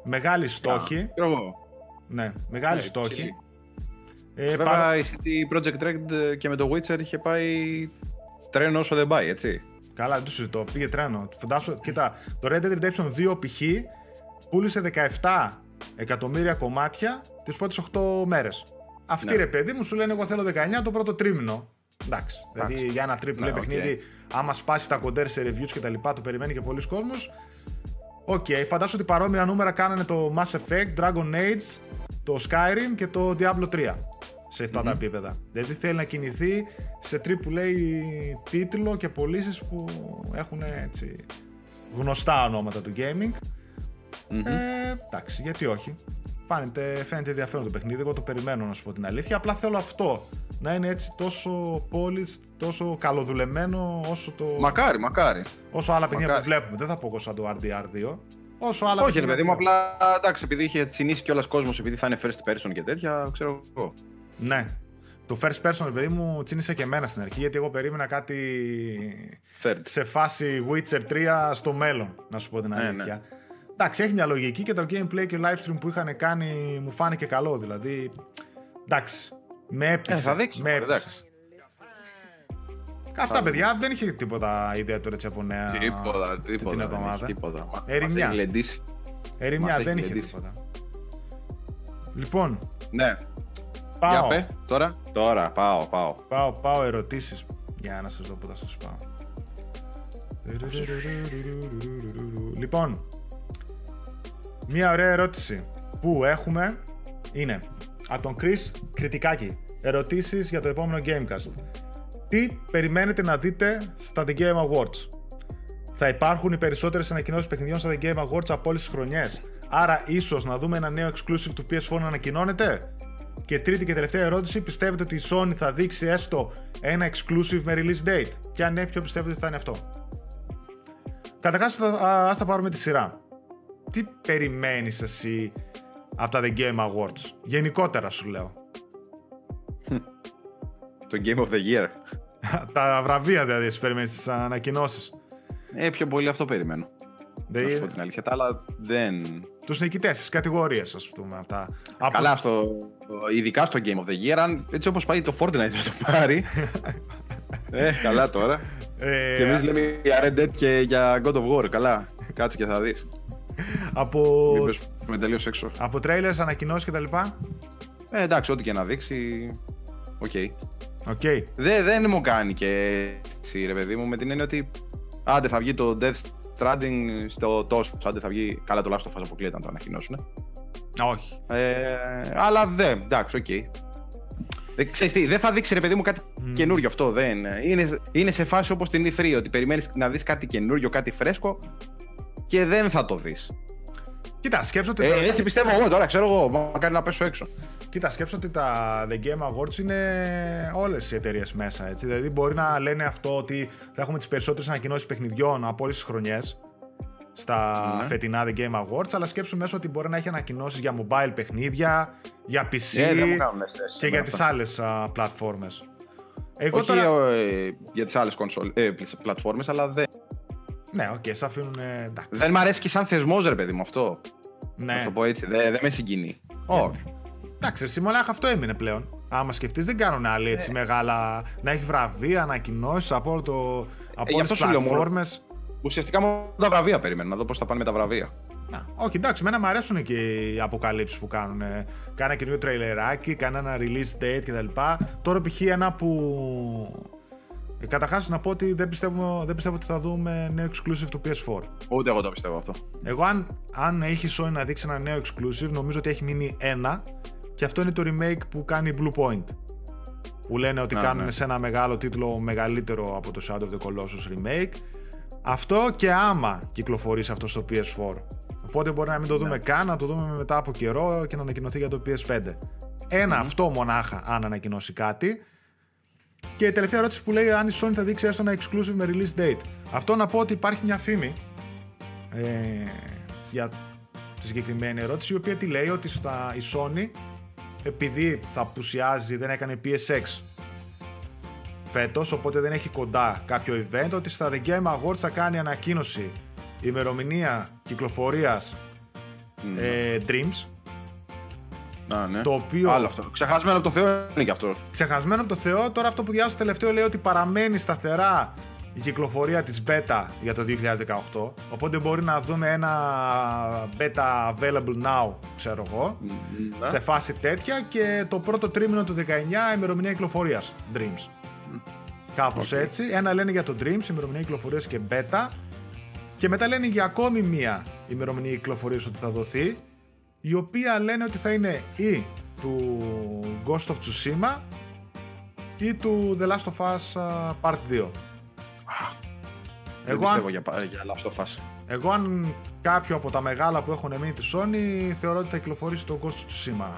Μεγάλη στόχη. Ναι, μεγάλη στόχη. Βέβαια η CD Projekt Red και με το Witcher είχε πάει τρένο όσο δεν πάει, έτσι. Καλά, δεν το συζητώ, πήγε τρένο. Φαντάσου, κοίτα, το Red Dead Redemption 2 π.χ. πούλησε 17 εκατομμύρια κομμάτια τις πρώτες 8 μέρες. Αυτοί ρε παιδί μου σου λένε εγώ θέλω 19 το πρώτο τρίμηνο. Εντάξει, δηλαδή για ένα triple παιχνίδι, άμα σπάσει τα κοντέρ σε reviews και τα λοιπά, το περιμένει και πολλοί κόσμος. Οκ, φαντάζομαι ότι παρόμοια νούμερα κάνανε το Mass Effect, Dragon Age, το Skyrim και το Diablo 3 σε αυτά τα επίπεδα. Δηλαδή θέλει να κινηθεί σε AAA τίτλο και πωλήσεις που έχουν έτσι γνωστά ονόματα του gaming. Εντάξει, γιατί όχι. Φαίνεται ενδιαφέρον το παιχνίδι, εγώ το περιμένω να σου πω την αλήθεια. Απλά θέλω αυτό να είναι έτσι τόσο polished, τόσο καλοδουλεμένο όσο το. Μακάρι, μακάρι. Όσο άλλα παιχνίδια που βλέπουμε. Δεν θα πω εγώ σαν το RDR2. Όσο άλλα. Όχι, ρε παιδί μου, απλά εντάξει, επειδή είχε τσινήσει κιόλας κόσμος, επειδή θα είναι first person και τέτοια, ξέρω εγώ. Ναι. Το first person, ρε παιδί μου, τσίνησε και εμένα στην αρχή, γιατί εγώ περίμενα κάτι σε φάση Witcher 3 στο μέλλον, να σου πω την αλήθεια. Ναι. Εντάξει, έχει μια λογική και το gameplay και live stream που είχαν κάνει μου φάνηκε καλό, δηλαδή. Εντάξει, με έπεισε. Θα δείξει, με έπεισε. Αυτά παιδιά, δεν είχε τίποτα ιδιαίτερο έτσι από νέα την εβδομάδα. Ερημιά. Ερημιά, δεν είχε τίποτα. Λοιπόν, ναι. Πάω. Για πέ, τώρα. Τώρα, πάω ερωτήσεις. Για να σας δω που θα σας πάω. Λοιπόν, μία ωραία ερώτηση που έχουμε είναι από τον Chris Κριτικάκη. Ερωτήσεις για το επόμενο Gamecast. Τι περιμένετε να δείτε στα The Game Awards? Θα υπάρχουν οι περισσότερες ανακοινώσεις παιχνιδιών στα The Game Awards από όλες τις χρονιές? Άρα ίσως να δούμε ένα νέο exclusive του PS4 να ανακοινώνεται? Και τρίτη και τελευταία ερώτηση, πιστεύετε ότι η Sony θα δείξει έστω ένα exclusive με release date? Και αν ναι, ποιο πιστεύετε ότι θα είναι αυτό? Καταρχάς, ας τα πάρουμε τη σειρά. Τι περιμένεις εσύ από τα The Game Awards? Γενικότερα σου λέω. Το Game of the Year. Τα βραβεία δηλαδή, εσύ περιμένεις τις ανακοινώσεις? Πιο πολύ αυτό περιμένω. Να σου πω την αλήθεια, τα άλλα δεν... Τους νικητές, τις κατηγορίες, ας πούμε. Αυτά. Καλά, ειδικά στο Game of the Year, αν έτσι όπως πάει το Fortnite θα το πάρει. Καλά τώρα. Και εμείς λέμε για Red Dead και για God of War, καλά. Κάτσε και θα δεις. Μήπως με τελείως έξω. Από trailers, ανακοινώσεις κτλ. Εντάξει, ό,τι και να δείξει, οκ. Δεν μου κάνει και έτσι, ρε παιδί μου, με την έννοια ότι άντε θα βγει το Death Stranding στο τόσο, άντε θα βγει, καλά το Last of Us αποκλείεται να το ανακοινώσουν. Όχι. Αλλά δεν, εντάξει, οκ. Δεν θα δείξει, ρε παιδί μου, κάτι καινούριο αυτό, δεν. Είναι σε φάση όπως την E3, ότι περιμένεις να δεις κάτι καινούριο, κάτι φρέσκο και δεν θα το δεις. Κοίτα, σκέψω ότι... έτσι πιστεύω εγώ τώρα, ξέρω εγώ, μακάρι να πέσω έξω. Κοίτα, σκέψω ότι τα The Game Awards είναι όλες οι εταιρείες μέσα, έτσι. Δηλαδή μπορεί να λένε αυτό ότι θα έχουμε τις περισσότερες ανακοινώσεις παιχνιδιών από όλες τις χρονιές στα φετινά The Game Awards, αλλά σκέψου μέσα ότι μπορεί να έχει ανακοινώσεις για mobile παιχνίδια, για PC και για τις άλλες πλατφόρμες. Όχι τώρα... για τις άλλες πλατφόρμες, αλλά δεν... Ναι, οκ, σε αφήνουν... Δεν μ' αρέσει και σαν θεσμός, ρε παιδί μου, αυτό. Ναι. Να το πω έτσι, δεν με συγκινεί. Όχι. Εντάξει, συμμονάχα αυτό έμεινε πλέον. Άμα σκεφτείς, δεν κάνουν άλλοι έτσι μεγάλα... Να έχει βραβεία, ανακοινώσεις από όλες τις πλατφόρμες. Ουσιαστικά μόνο τα βραβεία περιμένω, να δω πώς θα πάνε με τα βραβεία. Όχι, εντάξει, εμένα μου αρέσουν και οι αποκαλύψεις που κάνουν. Κάνα καινούριο τρέιλεράκι, κάνα ένα release date κτλ. Τώρα π.χ. ένα που... Καταρχάς να πω ότι δεν πιστεύω ότι θα δούμε νέο exclusive του PS4. Ούτε εγώ το πιστεύω αυτό. Εγώ αν έχει Sony να δείξει ένα νέο exclusive, νομίζω ότι έχει μείνει ένα. Και αυτό είναι το remake που κάνει η Blue Point. Που λένε ότι κάνουν σε ένα μεγάλο τίτλο μεγαλύτερο από το Shadow of the Colossus remake. Αυτό και άμα κυκλοφορήσει αυτό στο PS4. Οπότε μπορεί να μην το δούμε καν, να το δούμε μετά από καιρό και να ανακοινωθεί για το PS5. Ένα αυτό μονάχα, αν ανακοινώσει κάτι. Και η τελευταία ερώτηση που λέει αν η Sony θα δείξει έστω ένα exclusive με release date. Αυτό να πω ότι υπάρχει μια φήμη για τη συγκεκριμένη ερώτηση, η οποία τη λέει ότι η Sony, επειδή θα πουσιάζει, δεν έκανε PSX φέτος, οπότε δεν έχει κοντά κάποιο event, ότι στα The Game Awards θα κάνει ανακοίνωση ημερομηνία κυκλοφορίας Dreams. Το οποίο... Άλλο αυτό. Ξεχασμένο από το Θεό είναι και αυτό. Ξεχασμένο από το Θεό. Τώρα αυτό που διάβασα τελευταίο λέει ότι παραμένει σταθερά η κυκλοφορία της beta για το 2018. Οπότε μπορεί να δούμε ένα beta available now, ξέρω εγώ, σε φάση τέτοια, και το πρώτο τρίμηνο του 19 ημερομηνία κυκλοφορίας Dreams. Κάπως έτσι. Ένα λένε για το Dreams, ημερομηνία κυκλοφορίας και beta, και μετά λένε για ακόμη μία ημερομηνία κυκλοφορίας ότι θα δοθεί, η οποία λένε ότι θα είναι ή του Ghost of Tsushima ή του The Last of Us Part 2. Δεν πιστεύω για Last of Us. Εγώ αν κάποιο από τα μεγάλα που έχουν μείνει τη Sony, θεωρώ ότι θα κυκλοφορήσει το Ghost of Tsushima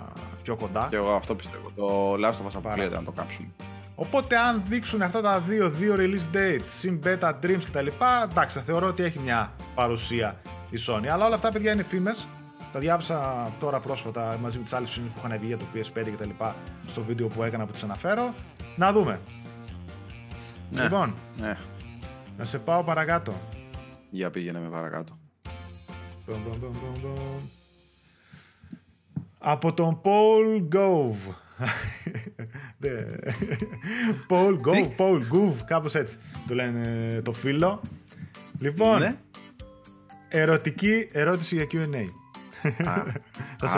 πιο κοντά. Και εγώ αυτό πιστεύω. Το Last of Us αποκλείεται να το κάψουν. Οπότε αν δείξουν αυτά τα δύο release dates, συν beta, dreams κτλ, εντάξει, θα θεωρώ ότι έχει μια παρουσία η Sony. Αλλά όλα αυτά, παιδιά, είναι φήμες. Τα διάβασα τώρα πρόσφατα μαζί με τις άλλες φήμες που είχαν βγει για το PS5 και τα λοιπά στο βίντεο που έκανα που τις αναφέρω. Να δούμε. Ναι, λοιπόν, να σε πάω παρακάτω. Για πήγαινε με παρακάτω. Από τον Paul Gove. Paul Gove, κάπως έτσι το λένε το φίλο. Λοιπόν, ερωτική ερώτηση για Q&A. Θα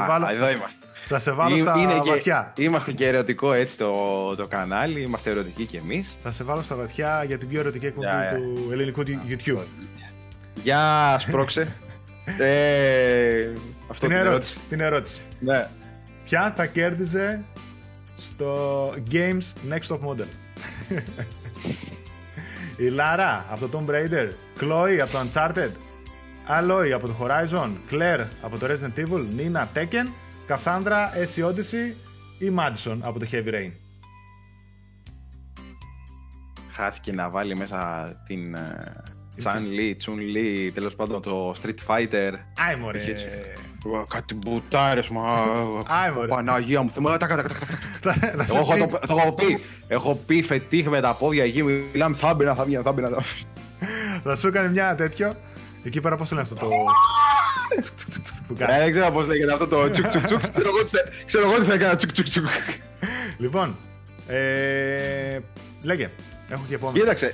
σε βάλω στα βαθιά. Είμαστε και ερωτικό έτσι το κανάλι. Είμαστε ερωτικοί κι εμείς. Θα σε βάλω στα βαθιά για την πιο ερωτική εκπομπή του ελληνικού YouTube. Γεια, σπρώξε. Αυτό την ερώτηση. Την ερώτηση. Ναι. Ποια θα κέρδιζε στο Games Next Top Model? Η Λάρα από το Tomb Raider, Chloe από το Uncharted, Aloy από το Horizon, Claire από το Resident Evil, Nina Tekken, Cassandra SE Odyssey ή Madison από το Heavy Rain. Χάθηκε να βάλει μέσα την Chun-Li, τέλος πάντων το Street Fighter. Άι μωρέ. Κάτι μπουτάρες, μα Παναγία μου, έχω πει φετίχ με τα πόδια εκεί, μιλάμε θα μπαινα. Θα σου έκανε μια τέτοιο, εκεί πέρα πώς λένε αυτό το... Δεν ξέρω πώς λέγεται αυτό το τσουκ τσουκ τσουκ, ξέρω εγώ τι θα έκανα τσουκ τσουκ τσουκ. Λοιπόν, λέγε, έχω και επόμενο. Κοίταξε,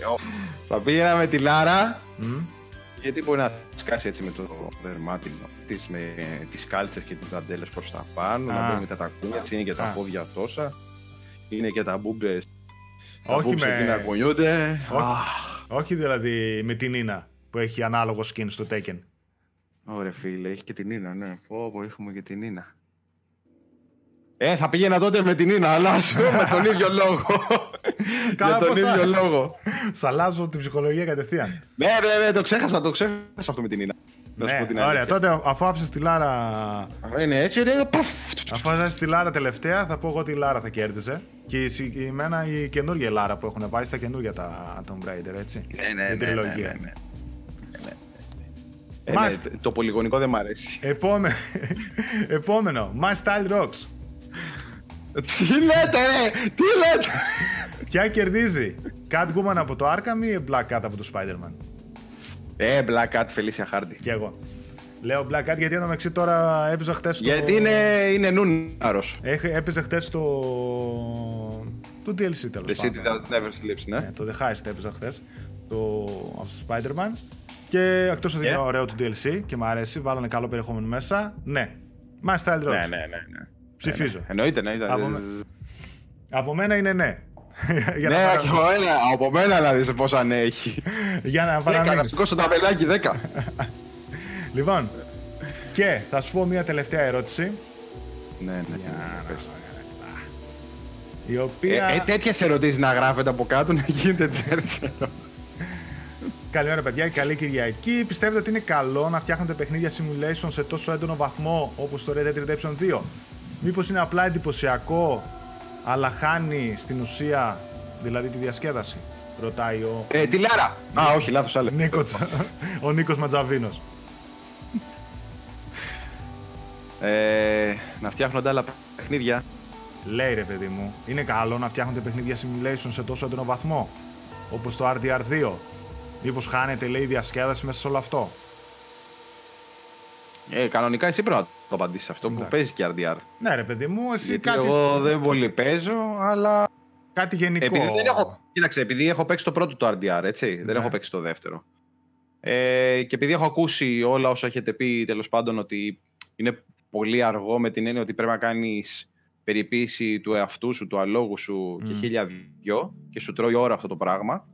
θα πήγαινα με τη Λάρα, γιατί μπορεί να σκάσει έτσι με το δερμάτινο της, με τις κάλτσες και τις δαντέλες προς τα πάνω, να μπει με τα κούνια, έτσι είναι και τα πόδια τόσα, είναι και τα μπούμπες, τα μπούμπες εκεί να κουνιούνται. Όχι δηλαδή με την Νίνα που έχει ανάλογο skin στο Tekken. Ωραία φίλε, έχει και την Νίνα, ναι. Όπου έχουμε και την Νίνα. Θα πήγαινα τότε με την Νίνα, αλλά με τον ίδιο λόγο. Για τον ίδιο λόγο. Σ' αλλάζω την ψυχολογία κατευθείαν. Ναι, το ξέχασα αυτό με την Νίνα. Ναι, ωραία, τότε αφού άψες τη Λάρα... Είναι έτσι, αφού άψες τη Λάρα τελευταία, θα πω εγώ ότι η Λάρα θα κέρδιζε. Και εμένα η καινούργια Λάρα που έχουν πάρει στα καινούργια τα Tomb Raider, έτσι. Ναι. Το πολυγωνικό δεν μ' αρέσει. Επόμενο, My Style Rocks. Τι λέτε ρε! Ποια κερδίζει, Catwoman από το Arkham ή Black Cat από το Spider-Man? Black Cat, Φελίσια Χάρντι. Και εγώ. Λέω Black Cat γιατί μεταξύ τώρα έπαιζα χτες στο... Γιατί είναι νουνάρος. Έπαιζε χτες στο... το DLC τέλος πάντων. The City That Never Sleeps, ναι. Το The Heist έπαιζα χτες, από το Spider-Man. Και εκτός ότι είναι ωραίο το DLC και μου αρέσει, βάλανε καλό περιεχόμενο μέσα. Ναι, My Style Rocks. Ναι. Ψηφίζω. Εννοείται. Από μένα είναι ναι. Ναι, από μένα να δεις πόσα ναι έχει. Για να παραμείνεις. Να σηκώσω τα πελάκι 10. Λοιπόν, και θα σου πω μια τελευταία ερώτηση. Ναι. Η οποία... τέτοιες ερωτήσεις να γράφετε από κάτω, να γίνεται τσέρτσερο. Καλή ώρα παιδιά, καλή Κυριακή. Πιστεύετε ότι είναι καλό να φτιάχνετε παιχνίδια simulation σε τόσο έντονο βαθμό όπως το Red Dead Redemption 2? Μήπως είναι απλά εντυπωσιακό, αλλά χάνει στην ουσία, δηλαδή τη διασκέδαση? Ρωτάει ο... τη Λάρα! Όχι, λάθος άλλο. Ο Νίκος Ματζαβίνος. Να φτιάχνονται άλλα παιχνίδια. Λέει ρε παιδί μου, είναι καλό να φτιάχνονται παιχνίδια simulation σε τόσο έντονο βαθμό, όπως το RDR2. Μήπως χάνεται, λέει, η διασκέδαση μέσα σε όλο αυτό? Κανονικά εσύ πρέπει να το απαντήσεις αυτό. Εντάξει. Που παίζεις και RDR. Ναι ρε παιδί μου, εσύ γιατί κάτι... Εγώ δεν πολύ παίζω, αλλά... Κάτι γενικό. Κοίταξε, επειδή έχω παίξει το πρώτο το RDR, έτσι, ναι. Δεν έχω παίξει το δεύτερο. Και επειδή έχω ακούσει όλα όσα έχετε πει, τέλος πάντων, ότι είναι πολύ αργό, με την έννοια ότι πρέπει να κάνεις περιποίηση του εαυτού σου, του αλόγου σου και 1002, και σου τρώει ώρα αυτό το πράγμα.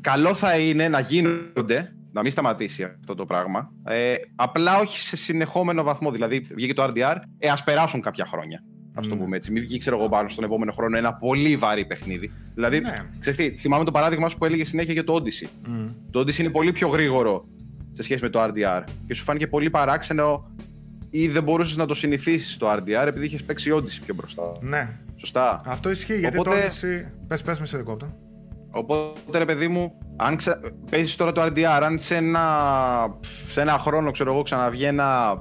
Καλό θα είναι να γίνονται, να μην σταματήσει αυτό το πράγμα, απλά όχι σε συνεχόμενο βαθμό. Δηλαδή βγήκε το RDR, ας περάσουν κάποια χρόνια, ας το πούμε έτσι. Μην βγει, ξέρω εγώ, πάνω στον επόμενο χρόνο ένα πολύ βαρύ παιχνίδι. Δηλαδή, ξέρεις τι, θυμάμαι το παράδειγμα σου που έλεγε συνέχεια για το Odyssey. Το Odyssey είναι πολύ πιο γρήγορο σε σχέση με το RDR και σου φάνηκε πολύ παράξενο ή δεν μπορούσες να το συνηθίσεις το RDR επειδή είχες παίξει Odyssey πιο μπροστά. Ναι. Σωστά. Αυτό ισχύει. Οπότε... γιατί το Odyssey... Πες με σε δεκόπτω. Οπότε ρε παιδί μου, αν παίζεις τώρα το RDR, αν σε ένα χρόνο, ξέρω εγώ, ξαναβγεί ένα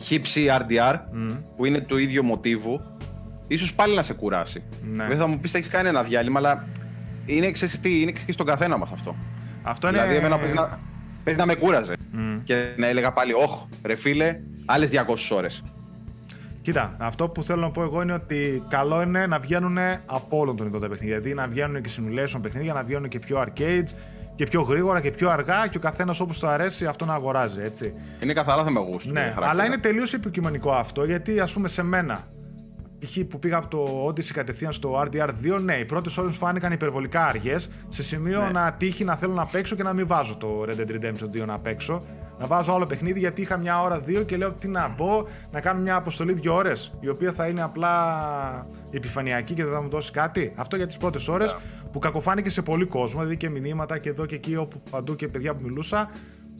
χύψη RDR που είναι του ίδιου μοτίβου, ίσως πάλι να σε κουράσει. Ναι. Δεν θα μου πεις θα έχεις κάνει ένα διάλειμμα, αλλά είναι, ξέρεις τι, είναι και στον καθένα μας αυτό. Αυτό είναι... Δηλαδή εμένα παίζει να με κούραζε και να έλεγα πάλι ρε φίλε, άλλες 200 ώρες. Κοίτα, αυτό που θέλω να πω εγώ είναι ότι καλό είναι να βγαίνουν από όλων των ειδών τα παιχνίδια. Δηλαδή να βγαίνουν και simulation παιχνίδια, να βγαίνουν και πιο arcades και πιο γρήγορα και πιο αργά και ο καθένας όπως του αρέσει αυτό να αγοράζει, έτσι. Είναι καθαρά θέμα γούστου. Ναι, αλλά είναι τελείως υποκειμενικό αυτό, γιατί ας πούμε σε μένα, π.χ. που πήγα από το Odyssey κατευθείαν στο RDR2, ναι, οι πρώτες ώρες φάνηκαν υπερβολικά αργές, σε σημείο να τύχει να θέλω να παίξω και να μην βάζω το Red Dead Redemption 2 να παίξω. να βάζω άλλο παιχνίδι, γιατί είχα μια ώρα δύο και λέω τι να μπω, να κάνω μια αποστολή 2 ώρες, η οποία θα είναι απλά επιφανειακή και δεν θα μου δώσει κάτι. Αυτό για τις πρώτες ώρες που κακοφάνηκε σε πολύ κόσμο, δηλαδή και μηνύματα και εδώ και εκεί, όπου παντού, και παιδιά που μιλούσα,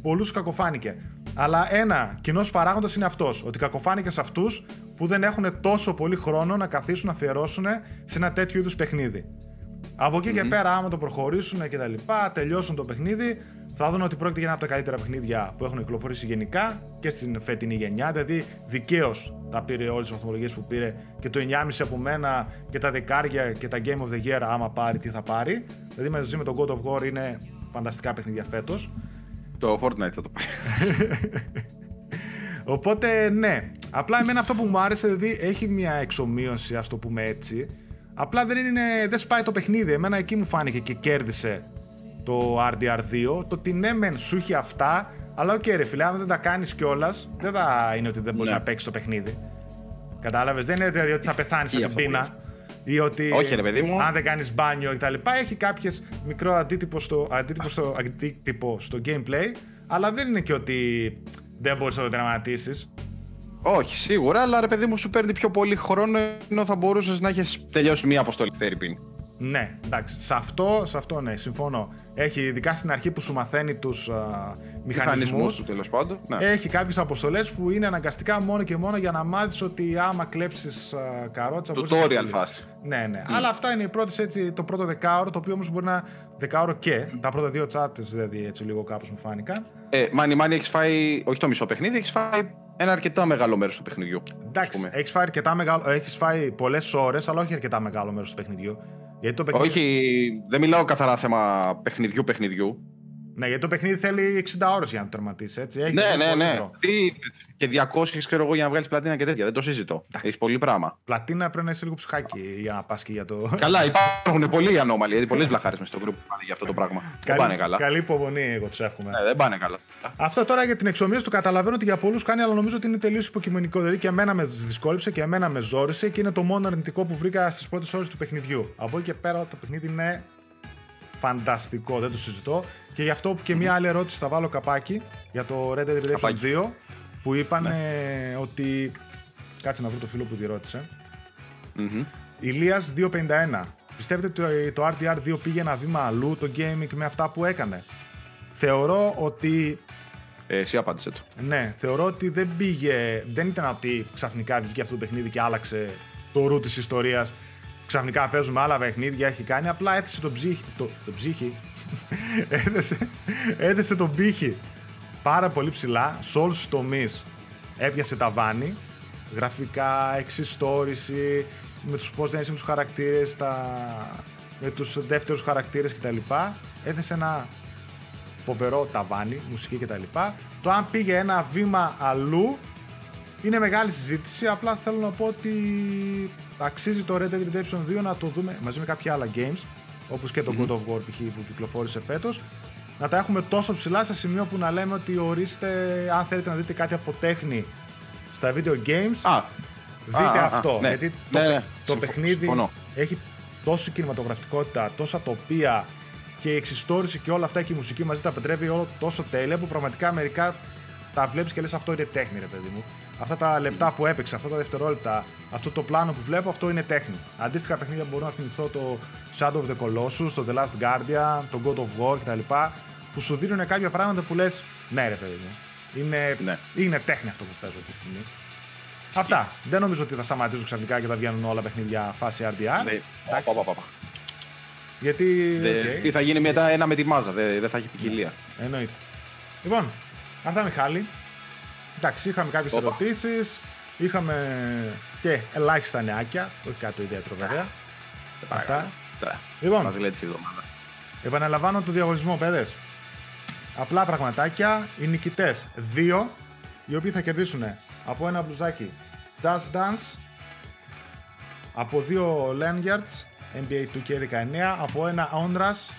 πολλούς κακοφάνηκε. Αλλά ένα κοινός παράγοντας είναι αυτός, ότι κακοφάνηκε σε αυτούς που δεν έχουν τόσο πολύ χρόνο να καθίσουν να αφιερώσουν σε ένα τέτοιο είδους παιχνίδι. Από εκεί και πέρα, άμα το προχωρήσουν και τα λοιπά, τελειώσουν το παιχνίδι, θα δουν ότι πρόκειται για ένα από τα καλύτερα παιχνίδια που έχουν κυκλοφορήσει γενικά και στην φετινή γενιά. Δηλαδή, δικαίως τα πήρε όλες τις βαθμολογίες που πήρε και το 9,5 από μένα και τα δεκάρια και τα Game of the Year. Άμα πάρει, τι θα πάρει. Δηλαδή, μαζί με τον God of War είναι φανταστικά παιχνίδια φέτος. Το Fortnite θα το πάρει. Οπότε, ναι. Απλά εμένα αυτό που μου άρεσε, δηλαδή, έχει μια εξομοίωση, ας το πούμε έτσι. Απλά δεν σπάει το παιχνίδι. Εμένα εκεί μου φάνηκε και κέρδισε το RDR2. Το ότι ναι, μεν σου είχε αυτά, αλλά οκ, ρε φίλε, αν δεν τα κάνεις κιόλας, δεν θα είναι ότι δεν μπορείς να παίξεις το παιχνίδι. Κατάλαβες, δεν είναι ότι θα πεθάνεις από την πείνα ή ότι όχι, ρε παιδί μου, αν δεν κάνεις μπάνιο κτλ. Έχει κάποιες μικρό αντίτυπο στο gameplay, αλλά δεν είναι και ότι δεν μπορείς να το τερματίσεις. Όχι, σίγουρα, αλλά ρε παιδί μου, σου παίρνει πιο πολύ χρόνο, ενώ θα μπορούσες να έχεις τελειώσει μία αποστολή Φερρυπίν. Ναι, εντάξει. Σε αυτό ναι, συμφωνώ. Έχει, ειδικά στην αρχή που σου μαθαίνει τους μηχανισμούς του, τέλος πάντων. Ναι. Έχει κάποιες αποστολές που είναι αναγκαστικά μόνο και μόνο για να μάθεις ότι άμα κλέψεις καρότσα. Tutorial φάση. Ναι. Αλλά αυτά είναι το πρώτο δεκάωρο, το οποίο όμως μπορεί να. Δεκάωρο και. Τα πρώτα δύο chapters, δηλαδή έτσι λίγο κάπως μου φάνηκα. Μάνι, έχεις φάει. Όχι το μισό παιχνίδι, έχεις φάει ένα αρκετά μεγάλο μέρος του παιχνιδιού. Εντάξει. Έχεις φάει πολλές ώρες, αλλά όχι αρκετά μεγάλο μέρος του παιχνιδιού. Γιατί το παιχνίδι... Όχι, δεν μιλάω καθαρά θέμα παιχνιδιού. Ναι, γιατί το παιχνίδι θέλει 60 ώρες για να το τερματίσει, έτσι. Έχει ναι. Και 200 ξέρω εγώ για να βγάλεις πλατίνα και τέτοια. Δεν το συζητώ. Έχεις πολύ πράγμα. Πλατίνα πρέπει να είσαι λίγο ψυχάκι για να πας και για το. Καλά, υπάρχουν πολλοί ανώμαλοι. Γιατί πολλές βλαχάρες μες στο group πάνε για αυτό το πράγμα. Δεν πάνε καλά. Καλή υπομονή, εγώ τους εύχομαι. Ναι, δεν πάνε καλά. Αυτό τώρα για την εξομοίωση το καταλαβαίνω ότι για πολλούς κάνει, αλλά νομίζω ότι είναι τελείως υποκειμενικό. Δηλαδή και εμένα με δυσκόλεψε και εμένα με ζόρισε και είναι το μόνο αρνητικό που βρήκα στις πρώτες ώρες του παιχνιδιού. Από εκεί και πέρα το παιχνίδι είναι. Φανταστικό, δεν το συζητώ. Και γι' αυτό που και μία άλλη ερώτηση θα βάλω καπάκι για το Red Dead Redemption 2 που είπανε ότι. Κάτσε να βρω το φίλο που τη ρώτησε. Ηλίας 251. Πιστεύετε ότι το RDR2 πήγε ένα βήμα αλλού το gaming με αυτά που έκανε? Θεωρώ ότι. Εσύ απάντησε του. Ναι, θεωρώ ότι δεν πήγε. Δεν ήταν ότι ξαφνικά βγήκε αυτό το παιχνίδι και άλλαξε το ρου της ιστορίας. Ξαφνικά παίζουμε άλλα παιχνίδια, έχει κάνει, απλά έθεσε τον ψύχη. Έθεσε τον πύχη πάρα πολύ ψηλά, σε όλους τους τομείς έπιασε ταβάνι, γραφικά, εξιστόρηση, με τους πώς δεν είσαι με τους χαρακτήρες, με τους δεύτερους χαρακτήρες κτλ. Έθεσε ένα φοβερό ταβάνι, μουσική κτλ. Το αν πήγε ένα βήμα αλλού, είναι μεγάλη συζήτηση, απλά θέλω να πω ότι αξίζει το Red Dead Redemption 2 να το δούμε μαζί με κάποια άλλα games, όπως και το God of War π.χ. που κυκλοφόρησε φέτος, να τα έχουμε τόσο ψηλά σε σημείο που να λέμε ότι ορίστε, αν θέλετε να δείτε κάτι από τέχνη στα video games, δείτε αυτό. Ναι. Γιατί το παιχνίδι έχει τόση κινηματογραφικότητα, τόσα τοπία και η εξιστόρηση και όλα αυτά και η μουσική μαζί τα πετρεύει όλο τόσο τέλεια που πραγματικά μερικά τα βλέπεις και λες αυτό είναι τέχνη, ρε παιδί μου. Αυτά τα λεπτά που έπαιξε, αυτά τα δευτερόλεπτα, αυτό το πλάνο που βλέπω, αυτό είναι τέχνη. Αντίστοιχα παιχνίδια μπορώ να θυμηθώ το Shadow of the Colossus, το The Last Guardian, το God of War κτλ. Που σου δίνουν κάποια πράγματα που λες, ναι ρε παιδί μου, είναι τέχνη αυτό που παίζω αυτή τη στιγμή. Αυτά. Δεν νομίζω ότι θα σταματήσουν ξαφνικά και θα βγαίνουν όλα παιχνίδια φάση RDR. Ναι, πάπα. Γιατί. Ή θα γίνει μετά ένα με τη μάζα, δεν θα έχει ποικιλία. Εννοείται. Λοιπόν, αυτά Μιχάλη. Εντάξει, είχαμε κάποιες ερωτήσεις, είχαμε και ελάχιστα νεάκια, όχι κάτι ιδιαίτερο βέβαια. Αυτά. Λοιπόν, επαναλαμβάνω το διαγωνισμό, παιδες. Απλά πραγματάκια, οι νικητές 2, οι οποίοι θα κερδίσουν από ένα μπλουζάκι Just Dance, από 2 lanyards NBA 2K19, από ένα Ondras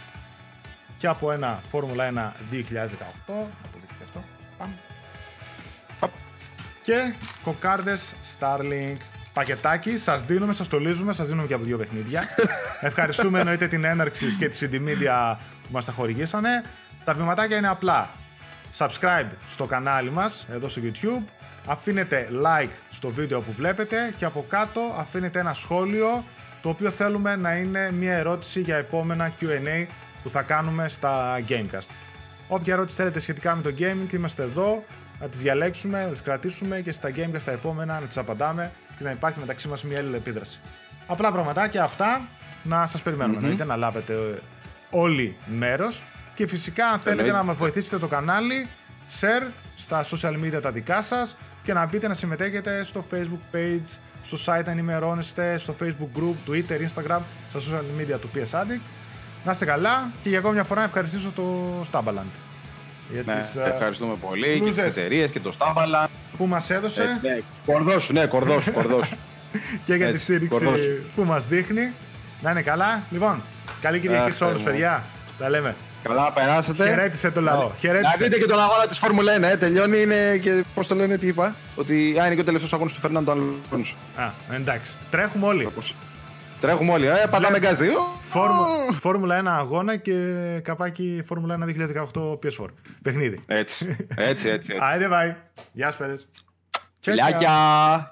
και από ένα Φόρμουλα 1 2018. Και κοκάρδες Starlink. Πακετάκι, σας δίνουμε, σας στολίζουμε, σας δίνουμε και από 2 παιχνίδια. Ευχαριστούμε εννοείται την έναρξη και τη CD Media που μας τα χορηγήσανε. Τα βηματάκια είναι απλά. subscribe στο κανάλι μας εδώ στο YouTube, αφήνετε like στο βίντεο που βλέπετε και από κάτω αφήνετε ένα σχόλιο, το οποίο θέλουμε να είναι μια ερώτηση για επόμενα Q&A που θα κάνουμε στα Gamecast. Όποια ερώτηση θέλετε σχετικά με το gaming, είμαστε εδώ, να τις διαλέξουμε, να τις κρατήσουμε και στα Gamecast τα επόμενα να τις απαντάμε και να υπάρχει μεταξύ μας μια αλληλεπίδραση. Απλά πραγματάκια αυτά, να σας περιμένουμε, εννοείται να λάβετε όλοι μέρος. Και φυσικά αν θέλετε να μας βοηθήσετε το κανάλι, share στα social media τα δικά σας και να μπείτε να συμμετέχετε στο Facebook page, στο site να ενημερώνεστε, στο Facebook group, Twitter, Instagram, στα social media του PS Addict. Να είστε καλά και για ακόμη μια φορά ευχαριστήσω το Stabbaland. Ευχαριστούμε πολύ και τις εταιρείες και το Stabbaland που μας έδωσε. Κορδόσου. Και για τη στήριξη που μας δείχνει. Να είναι καλά. Λοιπόν, καλή Κυριακή σε όλους, παιδιά. Τα λέμε. Καλά, περάσατε. Χαιρέτησε το λαό. Να δείτε και τον αγώνα της Φόρμουλα 1. Τελειώνει, είναι και πώς το λένε, τι είπα. Ότι είναι και ο τελευταίος αγώνας του Φερνάντο Αλόνσο. Α, εντάξει. Τρέχουμε όλοι. Τρέχουμε όλοι. Πατάμε γκάζι. Φόρμουλα 1 αγώνα και καπάκι Φόρμουλα 1 2018 PS4. Παιχνίδι. Έτσι. Άιντε, βάει. Γεια σας, παιδες. Φιλάκια.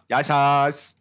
Γεια σας.